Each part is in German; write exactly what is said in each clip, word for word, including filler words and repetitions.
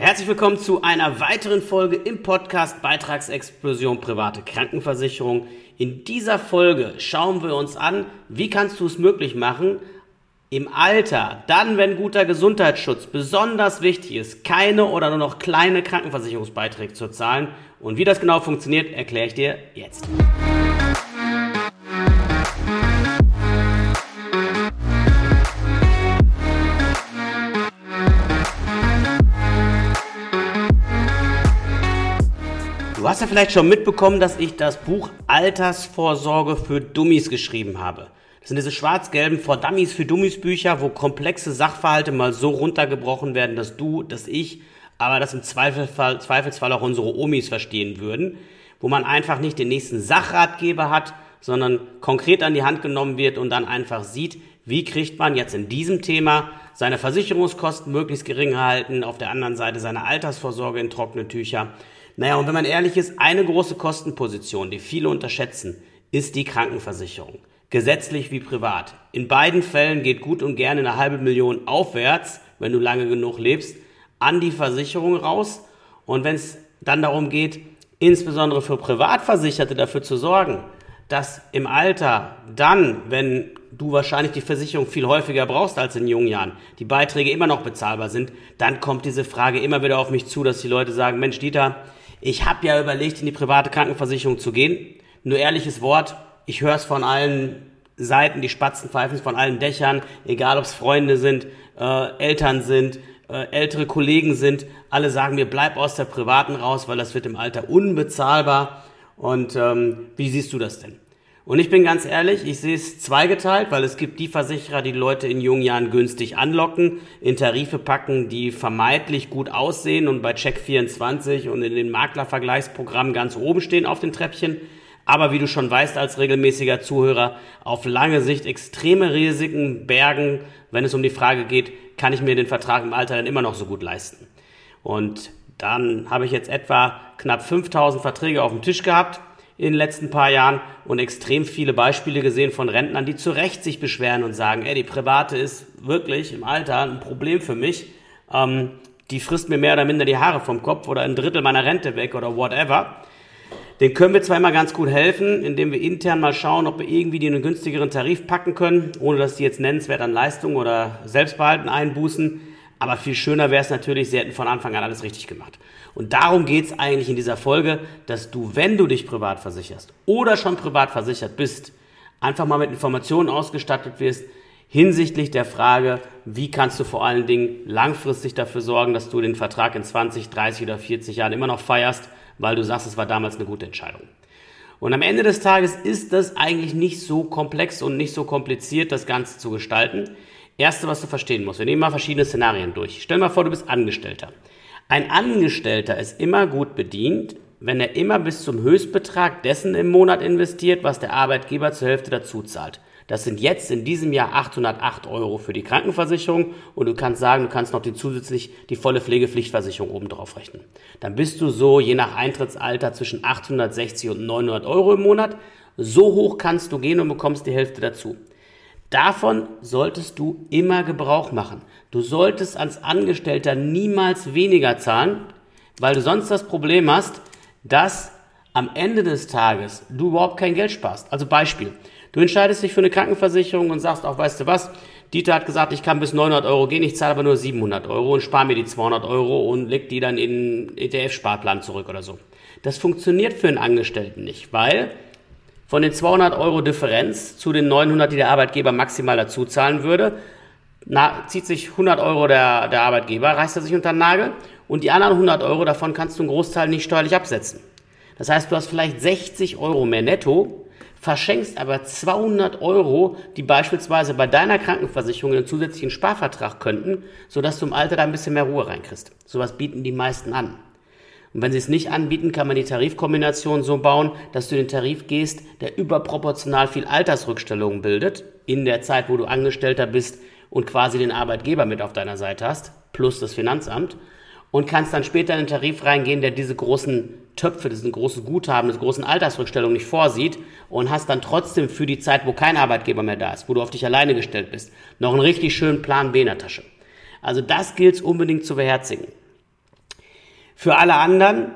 Herzlich willkommen zu einer weiteren Folge im Podcast Beitragsexplosion private Krankenversicherung. In dieser Folge schauen wir uns an, wie kannst du es möglich machen, im Alter, dann wenn guter Gesundheitsschutz besonders wichtig ist, keine oder nur noch kleine Krankenversicherungsbeiträge zu zahlen. Und wie das genau funktioniert, erkläre ich dir jetzt. Du hast ja vielleicht schon mitbekommen, dass ich das Buch Altersvorsorge für Dummies geschrieben habe. Das sind diese schwarz-gelben For Dummies für Dummies Bücher, wo komplexe Sachverhalte mal so runtergebrochen werden, dass du, dass ich, aber dass im Zweifelsfall, Zweifelsfall auch unsere Omis verstehen würden, wo man einfach nicht den nächsten Sachratgeber hat, sondern konkret an die Hand genommen wird und dann einfach sieht, wie kriegt man jetzt in diesem Thema seine Versicherungskosten möglichst gering halten, auf der anderen Seite seine Altersvorsorge in trockene Tücher. Naja, und wenn man ehrlich ist, eine große Kostenposition, die viele unterschätzen, ist die Krankenversicherung. Gesetzlich wie privat. In beiden Fällen geht gut und gerne eine halbe Million aufwärts, wenn du lange genug lebst, an die Versicherung raus. Und wenn es dann darum geht, insbesondere für Privatversicherte dafür zu sorgen, dass im Alter dann, wenn du wahrscheinlich die Versicherung viel häufiger brauchst als in jungen Jahren, die Beiträge immer noch bezahlbar sind, dann kommt diese Frage immer wieder auf mich zu, dass die Leute sagen, Mensch Dieter, ich habe ja überlegt, in die private Krankenversicherung zu gehen. Nur ehrliches Wort, ich höre es von allen Seiten, die Spatzen pfeifen von allen Dächern, egal ob es Freunde sind, äh, Eltern sind, äh, ältere Kollegen sind. Alle sagen mir, bleib aus der privaten raus, weil das wird im Alter unbezahlbar. Und ähm, wie siehst du das denn? Und ich bin ganz ehrlich, ich sehe es zweigeteilt, weil es gibt die Versicherer, die Leute in jungen Jahren günstig anlocken, in Tarife packen, die vermeintlich gut aussehen und bei Check vierundzwanzig und in den Maklervergleichsprogrammen ganz oben stehen auf den Treppchen. Aber wie du schon weißt als regelmäßiger Zuhörer, auf lange Sicht extreme Risiken bergen, wenn es um die Frage geht, kann ich mir den Vertrag im Alter dann immer noch so gut leisten? Und dann habe ich jetzt etwa knapp fünftausend Verträge auf dem Tisch gehabt in den letzten paar Jahren und extrem viele Beispiele gesehen von Rentnern, die zu Recht sich beschweren und sagen, ey, die private ist wirklich im Alter ein Problem für mich, ähm, die frisst mir mehr oder minder die Haare vom Kopf oder ein Drittel meiner Rente weg oder whatever. Den können wir zwar immer ganz gut helfen, indem wir intern mal schauen, ob wir irgendwie die einen günstigeren Tarif packen können, ohne dass die jetzt nennenswert an Leistung oder Selbstbehalten einbußen. Aber viel schöner wäre es natürlich, sie hätten von Anfang an alles richtig gemacht. Und darum geht es eigentlich in dieser Folge, dass du, wenn du dich privat versicherst oder schon privat versichert bist, einfach mal mit Informationen ausgestattet wirst hinsichtlich der Frage, wie kannst du vor allen Dingen langfristig dafür sorgen, dass du den Vertrag in zwanzig, dreißig oder vierzig Jahren immer noch feierst, weil du sagst, es war damals eine gute Entscheidung. Und am Ende des Tages ist das eigentlich nicht so komplex und nicht so kompliziert, das Ganze zu gestalten. Erste, was du verstehen musst, wir nehmen mal verschiedene Szenarien durch. Stell dir mal vor, du bist Angestellter. Ein Angestellter ist immer gut bedient, wenn er immer bis zum Höchstbetrag dessen im Monat investiert, was der Arbeitgeber zur Hälfte dazu zahlt. Das sind jetzt in diesem Jahr achthundertacht Euro für die Krankenversicherung und du kannst sagen, du kannst noch die zusätzlich die volle Pflegepflichtversicherung obendrauf rechnen. Dann bist du so je nach Eintrittsalter zwischen achthundertsechzig und neunhundert Euro im Monat. So hoch kannst du gehen und bekommst die Hälfte dazu. Davon solltest du immer Gebrauch machen. Du solltest als Angestellter niemals weniger zahlen, weil du sonst das Problem hast, dass am Ende des Tages du überhaupt kein Geld sparst. Also Beispiel, du entscheidest dich für eine Krankenversicherung und sagst auch, weißt du was, Dieter hat gesagt, ich kann bis neunhundert Euro gehen, ich zahle aber nur siebenhundert Euro und spare mir die zweihundert Euro und leg die dann in den E T F-Sparplan zurück oder so. Das funktioniert für einen Angestellten nicht, weil von den zweihundert Euro Differenz zu den neunhundert, die der Arbeitgeber maximal dazu zahlen würde, na, zieht sich hundert Euro der, der Arbeitgeber, reißt er sich unter den Nagel und die anderen hundert Euro davon kannst du einen Großteil nicht steuerlich absetzen. Das heißt, du hast vielleicht sechzig Euro mehr netto, verschenkst aber zweihundert Euro, die beispielsweise bei deiner Krankenversicherung in einen zusätzlichen Sparvertrag könnten, sodass du im Alter da ein bisschen mehr Ruhe reinkriegst. Sowas bieten die meisten an. Und wenn sie es nicht anbieten, kann man die Tarifkombination so bauen, dass du in den Tarif gehst, der überproportional viel Altersrückstellungen bildet, in der Zeit, wo du Angestellter bist und quasi den Arbeitgeber mit auf deiner Seite hast, plus das Finanzamt, und kannst dann später in den Tarif reingehen, der diese großen Töpfe, diesen großen Guthaben, diese großen Altersrückstellungen nicht vorsieht und hast dann trotzdem für die Zeit, wo kein Arbeitgeber mehr da ist, wo du auf dich alleine gestellt bist, noch einen richtig schönen Plan B in der Tasche. Also das gilt es unbedingt zu beherzigen. Für alle anderen,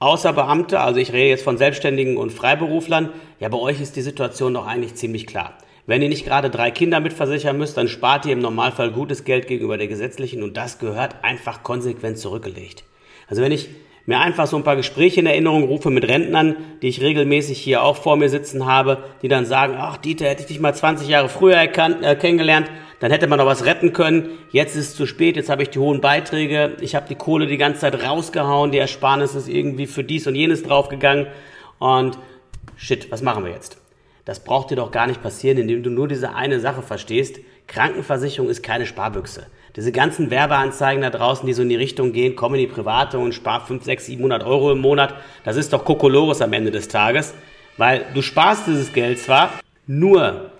außer Beamte, also ich rede jetzt von Selbstständigen und Freiberuflern, ja, bei euch ist die Situation doch eigentlich ziemlich klar. Wenn ihr nicht gerade drei Kinder mitversichern müsst, dann spart ihr im Normalfall gutes Geld gegenüber der gesetzlichen und das gehört einfach konsequent zurückgelegt. Also wenn ich mir einfach so ein paar Gespräche in Erinnerung rufe mit Rentnern, die ich regelmäßig hier auch vor mir sitzen habe, die dann sagen, ach Dieter, hätte ich dich mal zwanzig Jahre früher erkannt, äh, kennengelernt, dann hätte man noch was retten können, jetzt ist es zu spät, jetzt habe ich die hohen Beiträge, ich habe die Kohle die ganze Zeit rausgehauen, die Ersparnis ist irgendwie für dies und jenes draufgegangen und shit, was machen wir jetzt? Das braucht dir doch gar nicht passieren, indem du nur diese eine Sache verstehst. Krankenversicherung ist keine Sparbüchse. Diese ganzen Werbeanzeigen da draußen, die so in die Richtung gehen, komm in die Private und spar fünfhundert, sechshundert, siebenhundert Euro im Monat. Das ist doch Kokolores am Ende des Tages, weil du sparst dieses Geld zwar, nur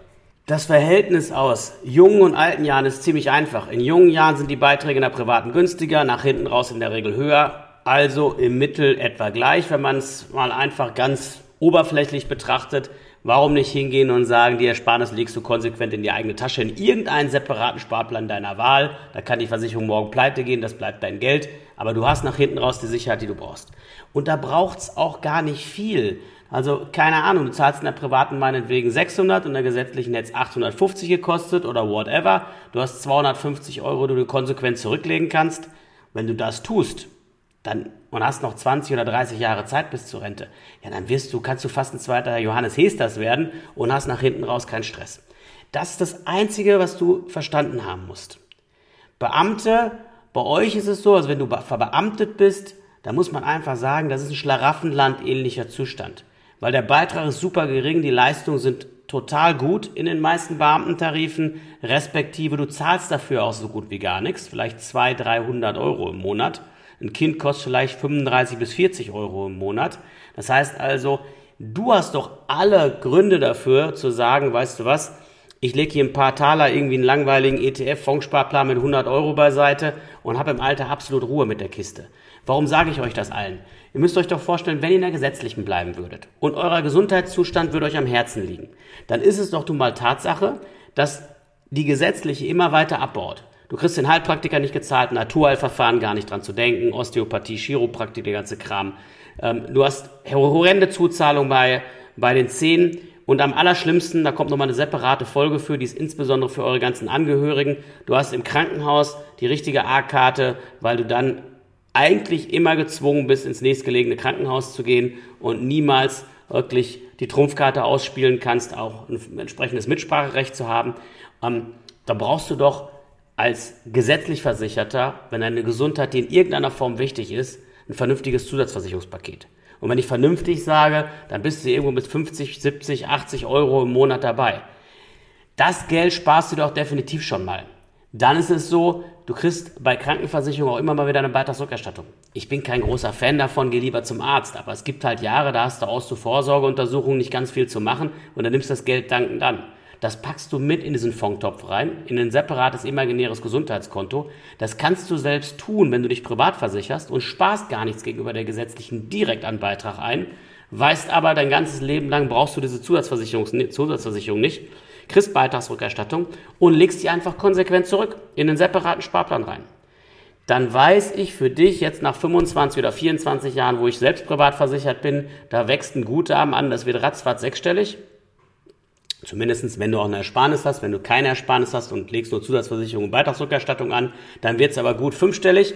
das Verhältnis aus jungen und alten Jahren ist ziemlich einfach. In jungen Jahren sind die Beiträge in der Privaten günstiger, nach hinten raus in der Regel höher, also im Mittel etwa gleich, wenn man es mal einfach ganz oberflächlich betrachtet. Warum nicht hingehen und sagen, die Ersparnis legst du konsequent in die eigene Tasche, in irgendeinen separaten Sparplan deiner Wahl. Da kann die Versicherung morgen pleite gehen, das bleibt dein Geld. Aber du hast nach hinten raus die Sicherheit, die du brauchst. Und da braucht's auch gar nicht viel. Also keine Ahnung, du zahlst in der privaten meinetwegen sechshundert und in der gesetzlichen jetzt achthundertfünfzig gekostet oder whatever. Du hast zweihundertfünfzig Euro, die du konsequent zurücklegen kannst. Wenn du das tust, dann, und hast noch zwanzig oder dreißig Jahre Zeit bis zur Rente, ja, dann wirst du, kannst du fast ein zweiter Johannes Heesters werden und hast nach hinten raus keinen Stress. Das ist das Einzige, was du verstanden haben musst. Beamte, bei euch ist es so, also wenn du verbeamtet bist, da muss man einfach sagen, das ist ein Schlaraffenland-ähnlicher Zustand. Weil der Beitrag ist super gering, die Leistungen sind total gut in den meisten Beamtentarifen, respektive du zahlst dafür auch so gut wie gar nichts, vielleicht zweihundert, dreihundert Euro im Monat. Ein Kind kostet vielleicht fünfunddreißig bis vierzig Euro im Monat. Das heißt also, du hast doch alle Gründe dafür zu sagen, weißt du was, ich lege hier ein paar Taler irgendwie einen langweiligen E T F-Fondssparplan mit hundert Euro beiseite und habe im Alter absolut Ruhe mit der Kiste. Warum sage ich euch das allen? Ihr müsst euch doch vorstellen, wenn ihr in der gesetzlichen bleiben würdet und euer Gesundheitszustand würde euch am Herzen liegen, dann ist es doch nun mal Tatsache, dass die gesetzliche immer weiter abbaut. Du kriegst den Heilpraktiker nicht gezahlt, Naturheilverfahren gar nicht dran zu denken, Osteopathie, Chiropraktik, der ganze Kram. Ähm, du hast horrende Zuzahlung bei, bei den Zähnen und am allerschlimmsten, da kommt nochmal eine separate Folge für, die ist insbesondere für eure ganzen Angehörigen. Du hast im Krankenhaus die richtige A-Karte, weil du dann eigentlich immer gezwungen bist, ins nächstgelegene Krankenhaus zu gehen und niemals wirklich die Trumpfkarte ausspielen kannst, auch ein entsprechendes Mitspracherecht zu haben. Ähm, da brauchst du doch als gesetzlich Versicherter, wenn deine Gesundheit dir in irgendeiner Form wichtig ist, ein vernünftiges Zusatzversicherungspaket. Und wenn ich vernünftig sage, dann bist du irgendwo mit fünfzig, siebzig, achtzig Euro im Monat dabei. Das Geld sparst du dir auch definitiv schon mal. Dann ist es so, du kriegst bei Krankenversicherung auch immer mal wieder eine Beitragsrückerstattung. Ich bin kein großer Fan davon, geh lieber zum Arzt. Aber es gibt halt Jahre, da hast du aus zur Vorsorgeuntersuchung nicht ganz viel zu machen und dann nimmst du das Geld dankend an. Das packst du mit in diesen Fondtopf rein, in ein separates imaginäres Gesundheitskonto. Das kannst du selbst tun, wenn du dich privat versicherst und sparst gar nichts gegenüber der gesetzlichen direkt an Beitrag ein, weißt aber, dein ganzes Leben lang brauchst du diese Zusatzversicherung, Zusatzversicherung nicht, kriegst Beitragsrückerstattung und legst die einfach konsequent zurück in einen separaten Sparplan rein. Dann weiß ich für dich jetzt nach fünfundzwanzig oder vierundzwanzig Jahren, wo ich selbst privat versichert bin, da wächst ein Guthaben an, das wird ratzfatz sechsstellig. Zumindest wenn du auch eine Ersparnis hast, wenn du keine Ersparnis hast und legst nur Zusatzversicherung und Beitragsrückerstattung an, dann wird es aber gut fünfstellig.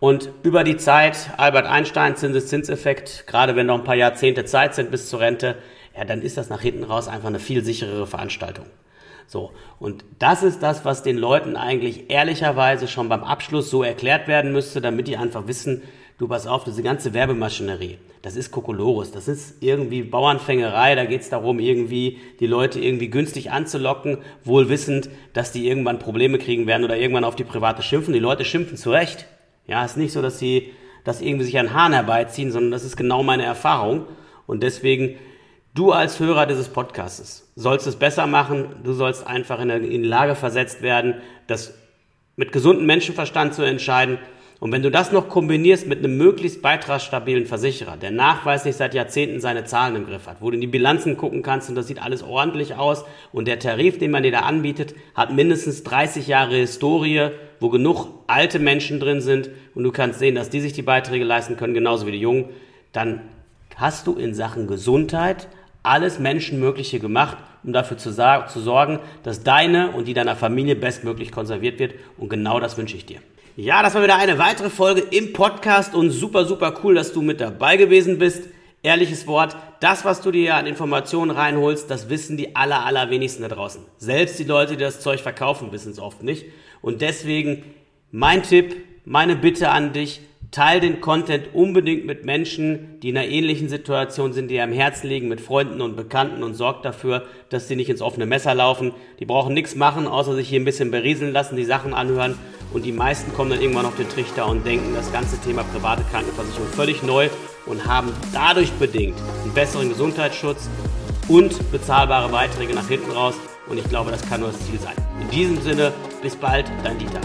Und über die Zeit, Albert Einstein, Zinseszinseffekt, gerade wenn noch ein paar Jahrzehnte Zeit sind bis zur Rente, ja, dann ist das nach hinten raus einfach eine viel sicherere Veranstaltung. So, und das ist das, was den Leuten eigentlich ehrlicherweise schon beim Abschluss so erklärt werden müsste, damit die einfach wissen, du, pass auf, diese ganze Werbemaschinerie, das ist Kokolores, das ist irgendwie Bauernfängerei, da geht es darum, irgendwie die Leute irgendwie günstig anzulocken, wohl wissend, dass die irgendwann Probleme kriegen werden oder irgendwann auf die Private schimpfen. Die Leute schimpfen zu Recht. Ja, ist nicht so, dass sie das irgendwie sich an Haaren herbeiziehen, sondern das ist genau meine Erfahrung. Und deswegen, du als Hörer dieses Podcasts sollst es besser machen, du sollst einfach in die Lage versetzt werden, das mit gesundem Menschenverstand zu entscheiden, Und wenn du das noch kombinierst mit einem möglichst beitragsstabilen Versicherer, der nachweislich seit Jahrzehnten seine Zahlen im Griff hat, wo du in die Bilanzen gucken kannst und das sieht alles ordentlich aus und der Tarif, den man dir da anbietet, hat mindestens dreißig Jahre Historie, wo genug alte Menschen drin sind und du kannst sehen, dass die sich die Beiträge leisten können, genauso wie die Jungen, dann hast du in Sachen Gesundheit alles Menschenmögliche gemacht, um dafür zu, zu sorgen, dass deine und die deiner Familie bestmöglich konserviert wird. Und genau das wünsche ich dir. Ja, das war wieder eine weitere Folge im Podcast und super, super cool, dass du mit dabei gewesen bist. Ehrliches Wort, das, was du dir an Informationen reinholst, das wissen die aller, allerwenigsten da draußen. Selbst die Leute, die das Zeug verkaufen, wissen es oft nicht. Und deswegen mein Tipp, meine Bitte an dich, teil den Content unbedingt mit Menschen, die in einer ähnlichen Situation sind, die dir am Herzen liegen, mit Freunden und Bekannten und sorg dafür, dass sie nicht ins offene Messer laufen. Die brauchen nichts machen, außer sich hier ein bisschen berieseln lassen, die Sachen anhören und die meisten kommen dann irgendwann auf den Trichter und denken das ganze Thema private Krankenversicherung völlig neu und haben dadurch bedingt einen besseren Gesundheitsschutz und bezahlbare Beiträge nach hinten raus und ich glaube, das kann nur das Ziel sein. In diesem Sinne, bis bald, dein Dieter.